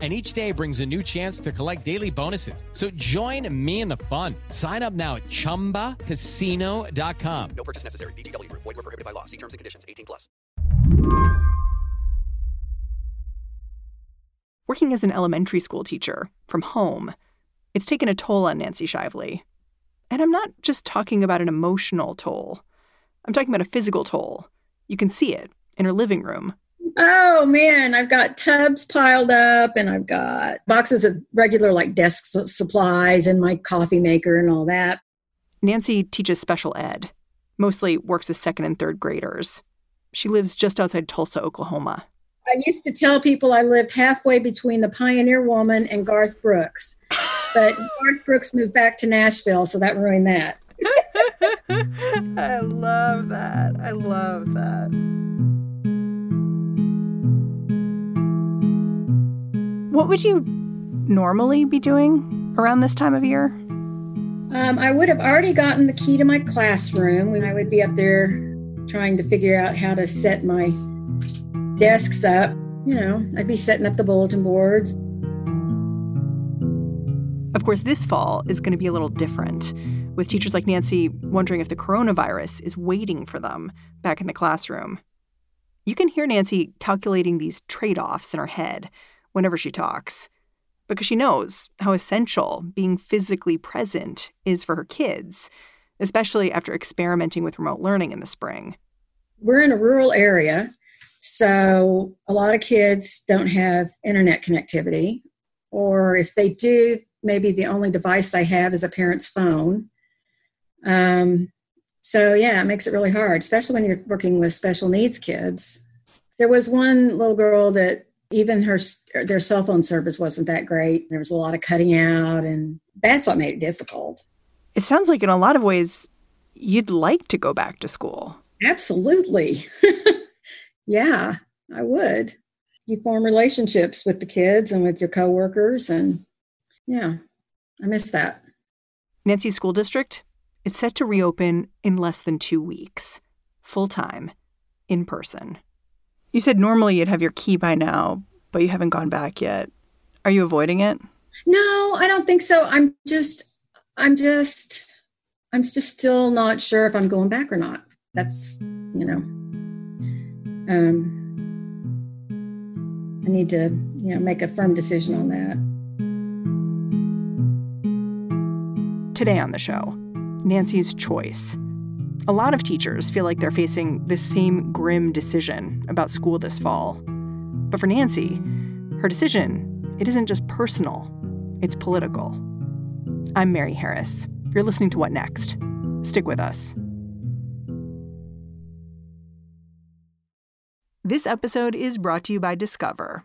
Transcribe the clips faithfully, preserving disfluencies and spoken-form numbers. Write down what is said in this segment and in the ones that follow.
And each day brings a new chance to collect daily bonuses. So join me in the fun. Sign up now at chumba casino dot com. No purchase necessary. V G W. Void where prohibited by law. See terms and conditions. eighteen plus. Working as an elementary school teacher from home, it's taken a toll on Nancy Shively. And I'm not just talking about an emotional toll. I'm talking about a physical toll. You can see it in her living room. Oh, man, I've got tubs piled up and I've got boxes of regular like desk supplies and my coffee maker and all that. Nancy teaches special ed, mostly works with second and third graders. She lives just outside Tulsa, Oklahoma. I used to tell people I lived halfway between the Pioneer Woman and Garth Brooks, but Garth Brooks moved back to Nashville, so that ruined that. I love that. I love that. What would you normally be doing around this time of year? Um, I would have already gotten the key to my classroom when I would be up there trying to figure out how to set my desks up. You know, I'd be setting up the bulletin boards. Of course, this fall is going to be a little different, with teachers like Nancy wondering if the coronavirus is waiting for them back in the classroom. You can hear Nancy calculating these trade-offs in her head whenever she talks, because she knows how essential being physically present is for her kids, especially after experimenting with remote learning in the spring. We're in a rural area, so a lot of kids don't have internet connectivity, or if they do, maybe the only device they have is a parent's phone. Um, so yeah, it makes it really hard, especially when you're working with special needs kids. There was one little girl that Even her their cell phone service wasn't that great. There was a lot of cutting out, and that's what made it difficult. It sounds like in a lot of ways, you'd like to go back to school. Absolutely. Yeah, I would. You form relationships with the kids and with your coworkers, and yeah, I miss that. Nancy's school district, it's set to reopen in less than two weeks, full-time, in person. You said normally you'd have your key by now, but you haven't gone back yet. Are you avoiding it? No, I don't think so. I'm just, I'm just, I'm just still not sure if I'm going back or not. That's, you know, um, I need to, you know, make a firm decision on that. Today on the show, Nancy's choice. A lot of teachers feel like they're facing this same grim decision about school this fall. But for Nancy, her decision, it isn't just personal, it's political. I'm Mary Harris. You're listening to What Next? Stick with us. This episode is brought to you by Discover.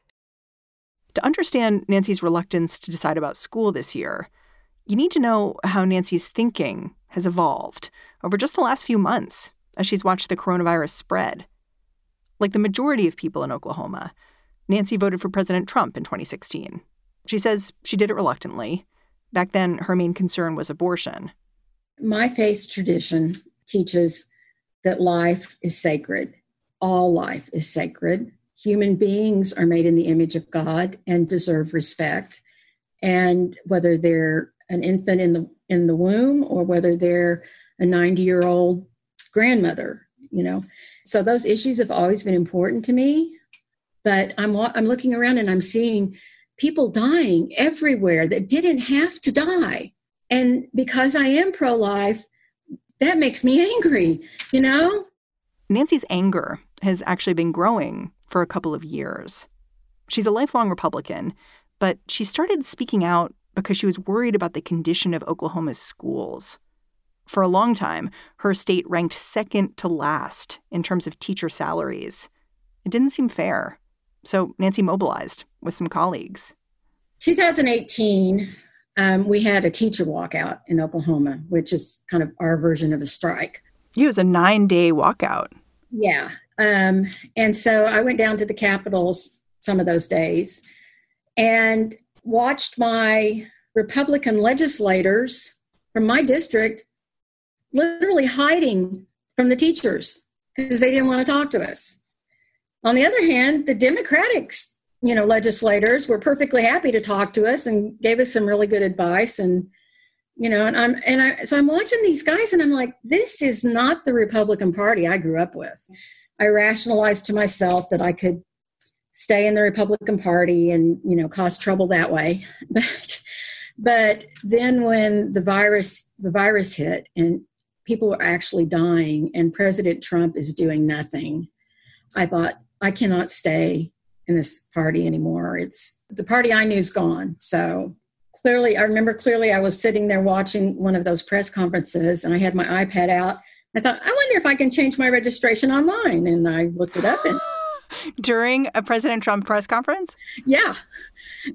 To understand Nancy's reluctance to decide about school this year, you need to know how Nancy's thinking has evolved over just the last few months as she's watched the coronavirus spread. Like the majority of people in Oklahoma, Nancy voted for President Trump in twenty sixteen. She says she did it reluctantly. Back then, her main concern was abortion. My faith tradition teaches that life is sacred. All life is sacred. Human beings are made in the image of God and deserve respect. And whether they're an infant in the in the womb or whether they're a ninety-year-old grandmother, you know. So those issues have always been important to me. But I'm I'm looking around and I'm seeing people dying everywhere that didn't have to die. And because I am pro-life, that makes me angry, you know? Nancy's anger has actually been growing for a couple of years. She's a lifelong Republican, but she started speaking out because she was worried about the condition of Oklahoma's schools. For a long time, her state ranked second to last in terms of teacher salaries. It didn't seem fair. So Nancy mobilized with some colleagues. twenty eighteen, um, we had a teacher walkout in Oklahoma, which is kind of our version of a strike. It was a nine-day walkout. Yeah. Um, and so I went down to the Capitol some of those days and watched my Republican legislators from my district literally hiding from the teachers because they didn't want to talk to us. On the other hand, the Democratic, you know, legislators were perfectly happy to talk to us and gave us some really good advice. And, you know, and I'm, and I, so I'm watching these guys and I'm like, this is not the Republican Party I grew up with. I rationalized to myself that I could stay in the Republican Party and, you know, cause trouble that way. But, but then when the virus, the virus hit and people are actually dying and President Trump is doing nothing, I thought, I cannot stay in this party anymore. It's the party I knew is gone. So clearly, I remember clearly I was sitting there watching one of those press conferences and I had my iPad out. I thought, I wonder if I can change my registration online. And I looked it up. And during a President Trump press conference? Yeah.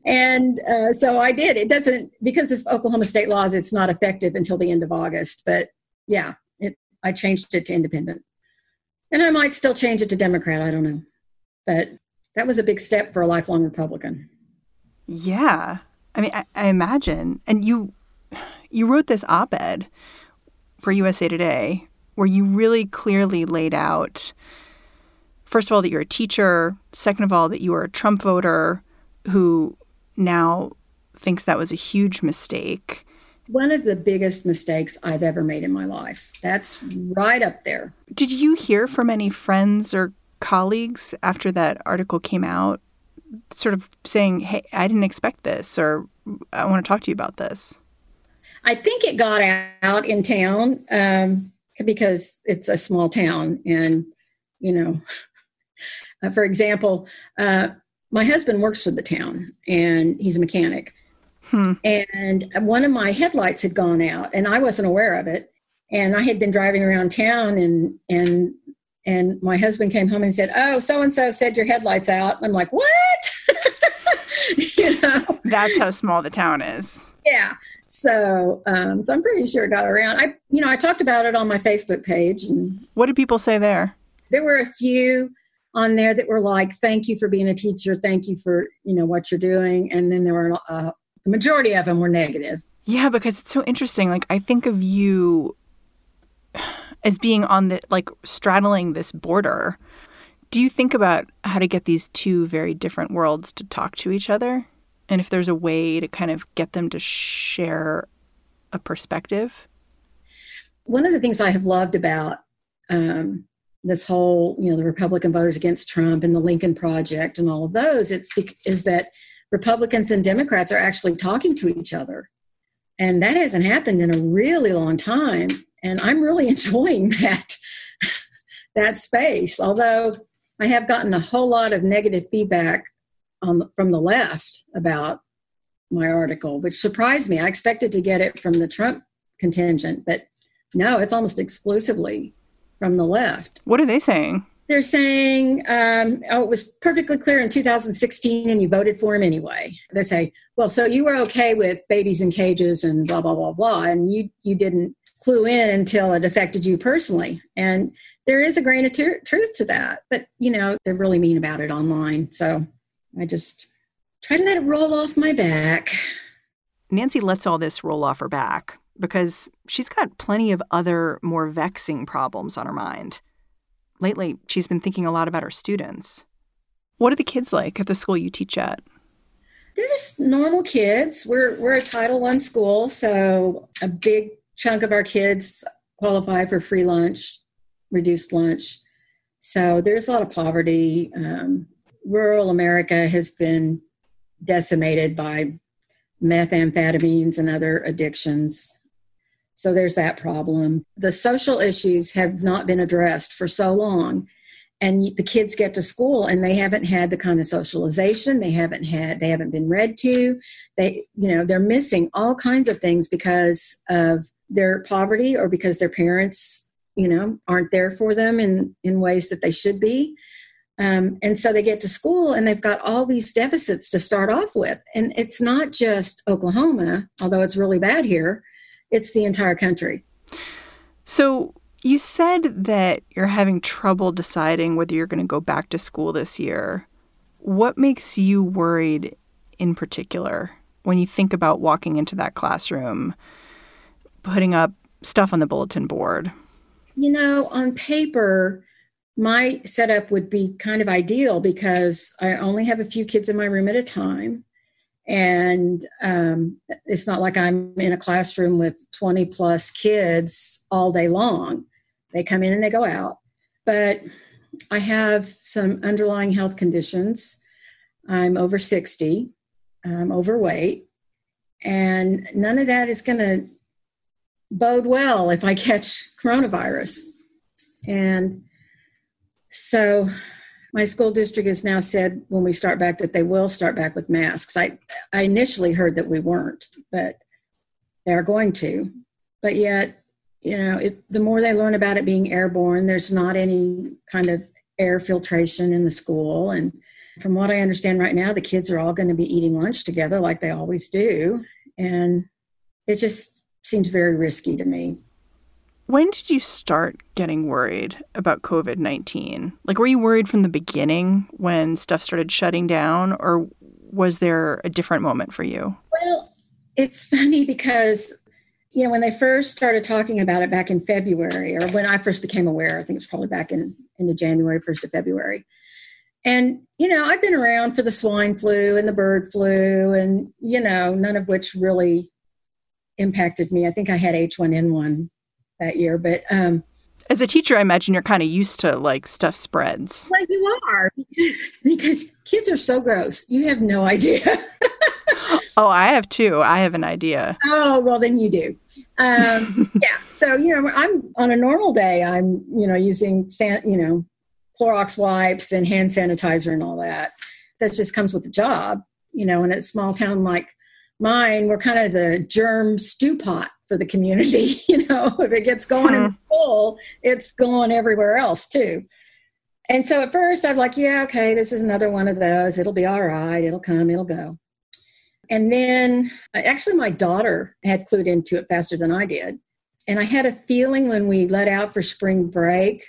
And uh, so I did. It doesn't, because of Oklahoma state laws, it's not effective until the end of August. But yeah, it, I changed it to independent. And I might still change it to Democrat. I don't know. But that was a big step for a lifelong Republican. Yeah. I mean, I, I imagine. And you you wrote this op-ed for U S A Today where you really clearly laid out, first of all, that you're a teacher. Second of all, that you were a Trump voter who now thinks that was a huge mistake. One of the biggest mistakes I've ever made in my life. That's right up there. Did you hear from any friends or colleagues after that article came out sort of saying, hey, I didn't expect this, or I want to talk to you about this? I think it got out in town um, because it's a small town. And, you know, for example, uh, my husband works for the town and he's a mechanic. Hmm. And one of my headlights had gone out and I wasn't aware of it. And I had been driving around town and, and, and my husband came home and said, oh, so-and-so said your headlight's out. And I'm like, what? You know? That's how small the town is. Yeah. So, um, so I'm pretty sure it got around. I, you know, I talked about it on my Facebook page. And what did people say there? There were a few on there that were like, thank you for being a teacher. Thank you for, you know, what you're doing. And then there were uh, the majority of them were negative. Yeah, because it's so interesting. Like, I think of you as being on the, like, straddling this border. Do you think about how to get these two very different worlds to talk to each other? And if there's a way to kind of get them to share a perspective? One of the things I have loved about um, this whole, you know, the Republican Voters Against Trump and the Lincoln Project and all of those, it's is that Republicans and Democrats are actually talking to each other. And that hasn't happened in a really long time. And I'm really enjoying that, that space. Although I have gotten a whole lot of negative feedback on, from the left about my article, which surprised me. I expected to get it from the Trump contingent, but no, it's almost exclusively from the left. What are they saying? They're saying, um, oh, it was perfectly clear in two thousand sixteen and you voted for him anyway. They say, well, so you were okay with babies in cages and blah, blah, blah, blah. And you, you didn't clue in until it affected you personally. And there is a grain of t- truth to that. But, you know, they're really mean about it online. So I just try to let it roll off my back. Nancy lets all this roll off her back because she's got plenty of other more vexing problems on her mind. Lately, she's been thinking a lot about her students. What are the kids like at the school you teach at? They're just normal kids. We're we're a Title One school, so a big chunk of our kids qualify for free lunch, reduced lunch. So there's a lot of poverty. Um, rural America has been decimated by methamphetamines and other addictions. So there's that problem. The social issues have not been addressed for so long. And the kids get to school and they haven't had the kind of socialization. They haven't had, they haven't been read to. They, you know, they're missing all kinds of things because of their poverty or because their parents, you know, aren't there for them in, in ways that they should be. Um, and so they get to school and they've got all these deficits to start off with. And it's not just Oklahoma, although it's really bad here. It's the entire country. So you said that you're having trouble deciding whether you're going to go back to school this year. What makes you worried in particular when you think about walking into that classroom, putting up stuff on the bulletin board? You know, on paper, my setup would be kind of ideal because I only have a few kids in my room at a time. And um, it's not like I'm in a classroom with twenty plus kids all day long. They come in and they go out. But I have some underlying health conditions. I'm over sixty. I'm overweight. And none of that is going to bode well if I catch coronavirus. And so my school district has now said when we start back that they will start back with masks. I, I initially heard that we weren't, but they are going to. But yet, you know, it, the more they learn about it being airborne, there's not any kind of air filtration in the school. And from what I understand right now, the kids are all going to be eating lunch together like they always do. And it just seems very risky to me. When did you start getting worried about covid nineteen? Like, were you worried from the beginning when stuff started shutting down, or was there a different moment for you? Well, it's funny because, you know, when they first started talking about it back in February, or when I first became aware, I think it's probably back in into January, first of February. And, you know, I've been around for the swine flu and the bird flu and, you know, none of which really impacted me. I think I had H one N one. That year. But um, as a teacher, I imagine you're kind of used to like stuff spreads. Well, you are because kids are so gross. You have no idea. Oh, I have too. I have an idea. Oh, well, then you do. Um, yeah. So, you know, I'm on a normal day. I'm, you know, using, san- you know, Clorox wipes and hand sanitizer and all that. That just comes with the job, you know, in a small town like mine, we're kind of the germ stew pot for the community. You know, if it gets going hmm. in full, it's going everywhere else too. And so at first I'm like, yeah, okay, this is another one of those. It'll be all right. It'll come, it'll go. And then actually my daughter had clued into it faster than I did. And I had a feeling when we let out for spring break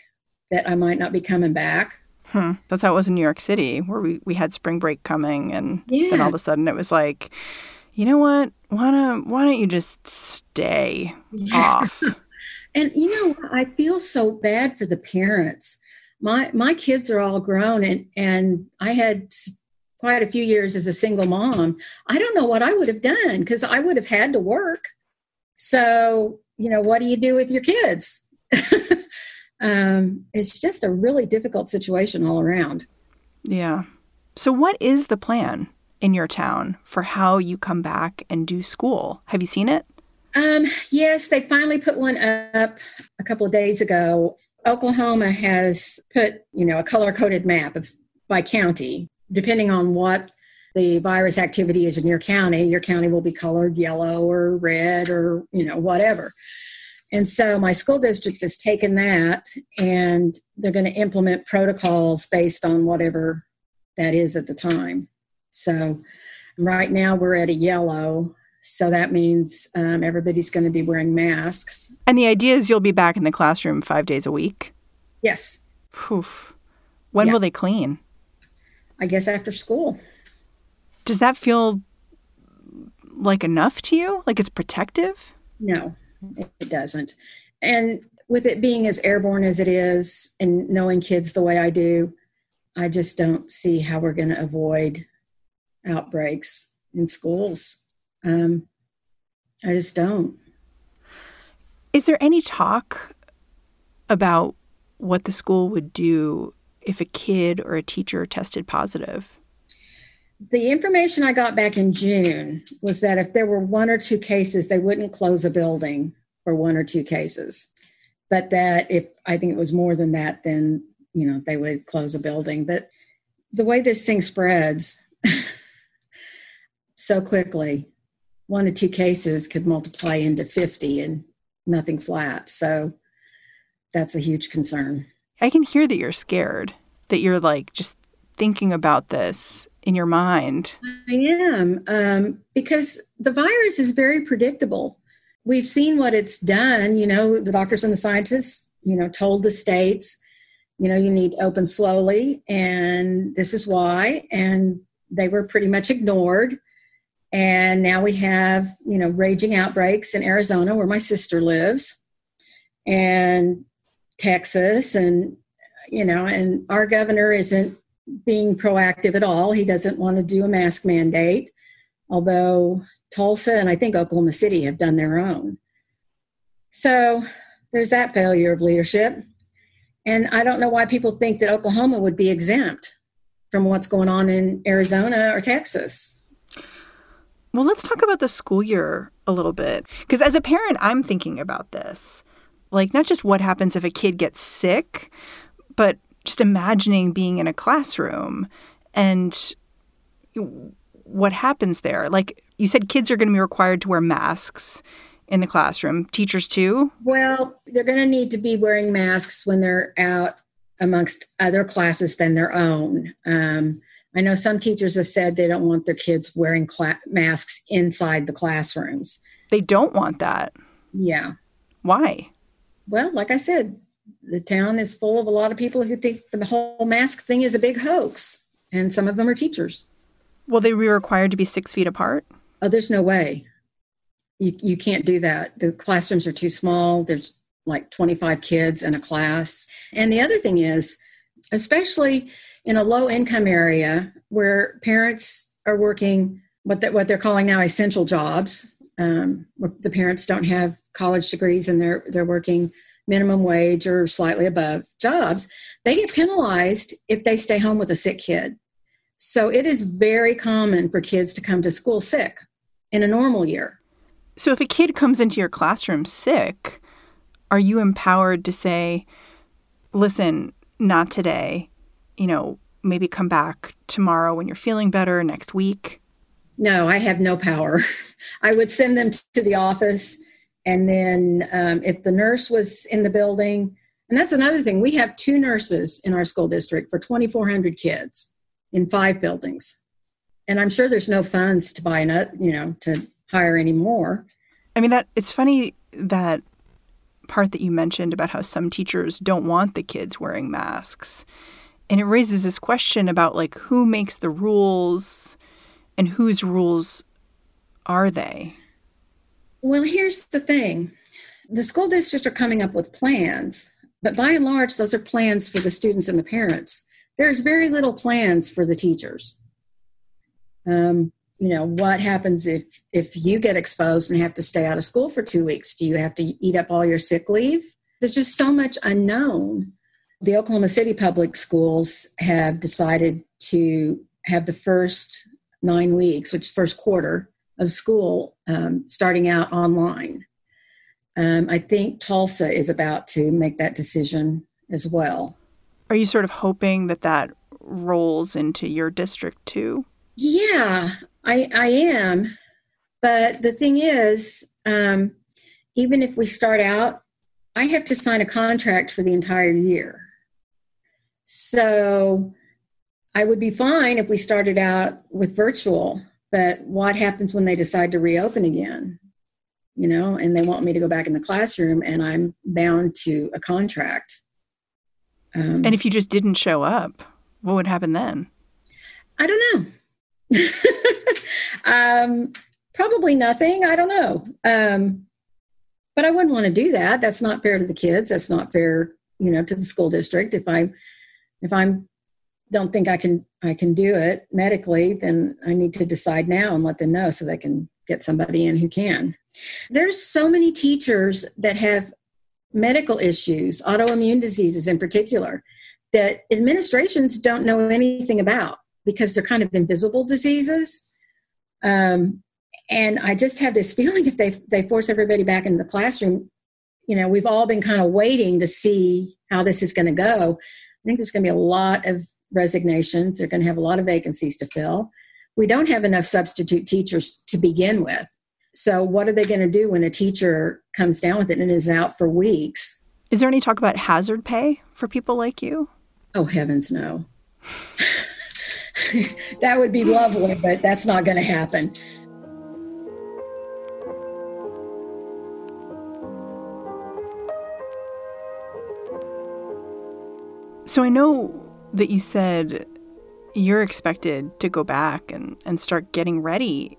that I might not be coming back. Hmm. That's how it was in New York City where we, we had spring break coming. And yeah. Then all of a sudden it was like, you know what? Why don't, why don't you just stay yeah. off? And, you know, I feel so bad for the parents. My my kids are all grown, and, and I had quite a few years as a single mom. I don't know what I would have done because I would have had to work. So, you know, what do you do with your kids? um, it's just a really difficult situation all around. Yeah. So what is the plan in your town for how you come back and do school? Have you seen it? Um, yes, they finally put one up a couple of days ago. Oklahoma has put, you know, a color-coded map of by county. Depending on what the virus activity is in your county, your county will be colored yellow or red or, you know, whatever. And so my school district has taken that and they're going to implement protocols based on whatever that is at the time. So right now we're at a yellow. So that means um, everybody's going to be wearing masks. And the idea is you'll be back in the classroom five days a week? Yes. Poof. When yeah. will they clean? I guess after school. Does that feel like enough to you? Like it's protective? No, it doesn't. And with it being as airborne as it is and knowing kids the way I do, I just don't see how we're going to avoid outbreaks in schools. Um, I just don't. Is there any talk about what the school would do if a kid or a teacher tested positive? The information I got back in June was that if there were one or two cases, they wouldn't close a building or one or two cases. But that if I think it was more than that, then, you know, they would close a building. But the way this thing spreads so quickly, one or two cases could multiply into fifty and nothing flat. So that's a huge concern. I can hear that you're scared, that you're like just thinking about this in your mind. I am, um, because the virus is very predictable. We've seen what it's done. You know, the doctors and the scientists, you know, told the states, you know, you need open slowly, and this is why. And they were pretty much ignored. And now we have, you know, raging outbreaks in Arizona, where my sister lives, and Texas. And, you know, and our governor isn't being proactive at all. He doesn't want to do a mask mandate, although Tulsa and I think Oklahoma City have done their own. So there's that failure of leadership. And I don't know why people think that Oklahoma would be exempt from what's going on in Arizona or Texas. Well, let's talk about the school year a little bit, because as a parent, I'm thinking about this, like not just what happens if a kid gets sick, but just imagining being in a classroom and what happens there. Like you said, kids are going to be required to wear masks in the classroom. Teachers too? Well, they're going to need to be wearing masks when they're out amongst other classes than their own. Um, I know some teachers have said they don't want their kids wearing cla- masks inside the classrooms. They don't want that? Yeah. Why? Well, like I said, the town is full of a lot of people who think the whole mask thing is a big hoax, and some of them are teachers. Will they be required to be six feet apart? Oh, there's no way. You you can't do that. The classrooms are too small. There's like twenty-five kids in a class. And the other thing is, especially in a low-income area where parents are working what the, what they're calling now essential jobs, um, where the parents don't have college degrees and they're they're working minimum wage or slightly above jobs, they get penalized if they stay home with a sick kid. So it is very common for kids to come to school sick in a normal year. So if a kid comes into your classroom sick, are you empowered to say, listen, not today, you know, maybe come back tomorrow when you're feeling better, next week? No, I have no power. I would send them to the office. And then um, if the nurse was in the building, and that's another thing, we have two nurses in our school district for twenty-four hundred kids in five buildings. And I'm sure there's no funds to buy, another, you know, to hire any more. I mean, that it's funny that part that you mentioned about how some teachers don't want the kids wearing masks. And it raises this question about, like, who makes the rules and whose rules are they? Well, here's the thing. The school districts are coming up with plans, but by and large, those are plans for the students and the parents. There's very little plans for the teachers. Um, you know, what happens if, if you get exposed and have to stay out of school for two weeks? Do you have to eat up all your sick leave? There's just so much unknown. The Oklahoma City public schools have decided to have the first nine weeks, which is first quarter of school, um, starting out online. Um, I think Tulsa is about to make that decision as well. Are you sort of hoping that that rolls into your district too? Yeah, I, I am. But the thing is, um, even if we start out, I have to sign a contract for the entire year. So I would be fine if we started out with virtual, but what happens when they decide to reopen again? You know, and they want me to go back in the classroom and I'm bound to a contract. Um, and if you just didn't show up, what would happen then? I don't know. um, probably nothing. I don't know. Um, but I wouldn't want to do that. That's not fair to the kids. That's not fair, you know, to the school district. If I, if I'm, don't think I can, I can do it medically, then I need to decide now and let them know so they can get somebody in who can. There's so many teachers that have medical issues, autoimmune diseases in particular, that administrations don't know anything about, because they're kind of invisible diseases. Um, and I just have this feeling if they they force everybody back into the classroom, you know, we've all been kind of waiting to see how this is going to go. I think there's going to be a lot of resignations. They're going to have a lot of vacancies to fill. We don't have enough substitute teachers to begin with. So what are they going to do when a teacher comes down with it and is out for weeks? Is there any talk about hazard pay for people like you? Oh, heavens, no. That would be lovely, but that's not going to happen. So I know that you said you're expected to go back and, and start getting ready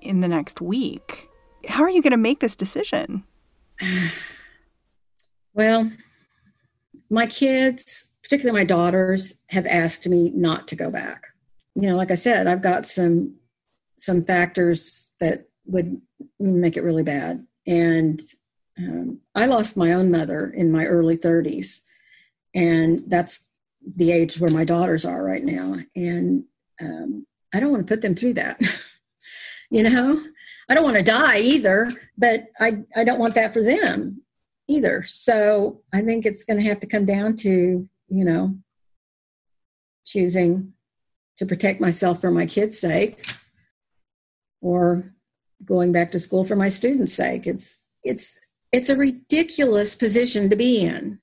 in the next week. How are you going to make this decision? Well, my kids, particularly my daughters, have asked me not to go back. You know, like I said, I've got some some factors that would make it really bad. And um, I lost my own mother in my early thirties. And that's the age where my daughters are right now. And um, I don't want to put them through that. You know, I don't want to die either, but I, I don't want that for them either. So I think it's going to have to come down to, you know, choosing to protect myself for my kids' sake or going back to school for my students' sake. It's, it's, it's a ridiculous position to be in.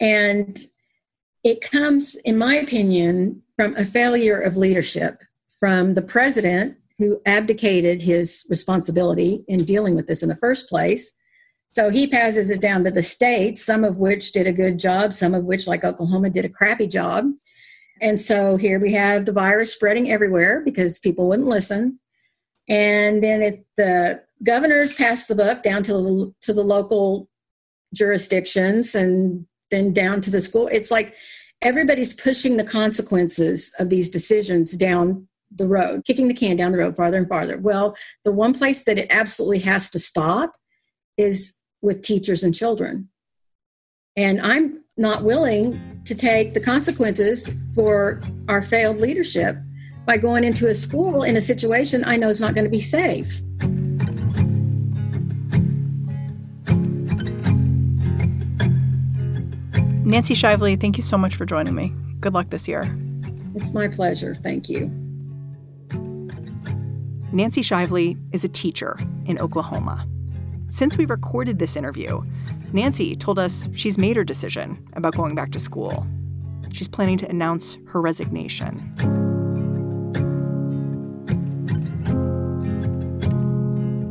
And it comes, in my opinion, from a failure of leadership from the president, who abdicated his responsibility in dealing with this in the first place. So he passes it down to the states, some of which did a good job, some of which, like Oklahoma, did a crappy job. And so here we have the virus spreading everywhere because people wouldn't listen. And then if the governors pass the buck down to the, to the local jurisdictions and then down to the school, it's like everybody's pushing the consequences of these decisions down the road, kicking the can down the road farther and farther. Well, the one place that it absolutely has to stop is with teachers and children. And I'm not willing to take the consequences for our failed leadership by going into a school in a situation I know is not going to be safe. Nancy Shively, thank you so much for joining me. Good luck this year. It's my pleasure. Thank you. Nancy Shively is a teacher in Oklahoma. Since we recorded this interview, Nancy told us she's made her decision about going back to school. She's planning to announce her resignation.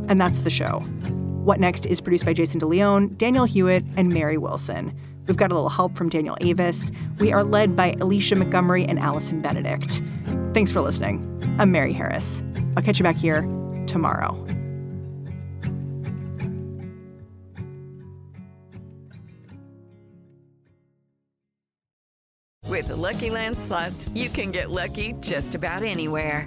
And that's the show. What Next is produced by Jason DeLeon, Daniel Hewitt, and Mary Wilson. We've got a little help from Daniel Avis. We are led by Alicia Montgomery and Allison Benedict. Thanks for listening. I'm Mary Harris. I'll catch you back here tomorrow. With the Lucky Land Slots, you can get lucky just about anywhere.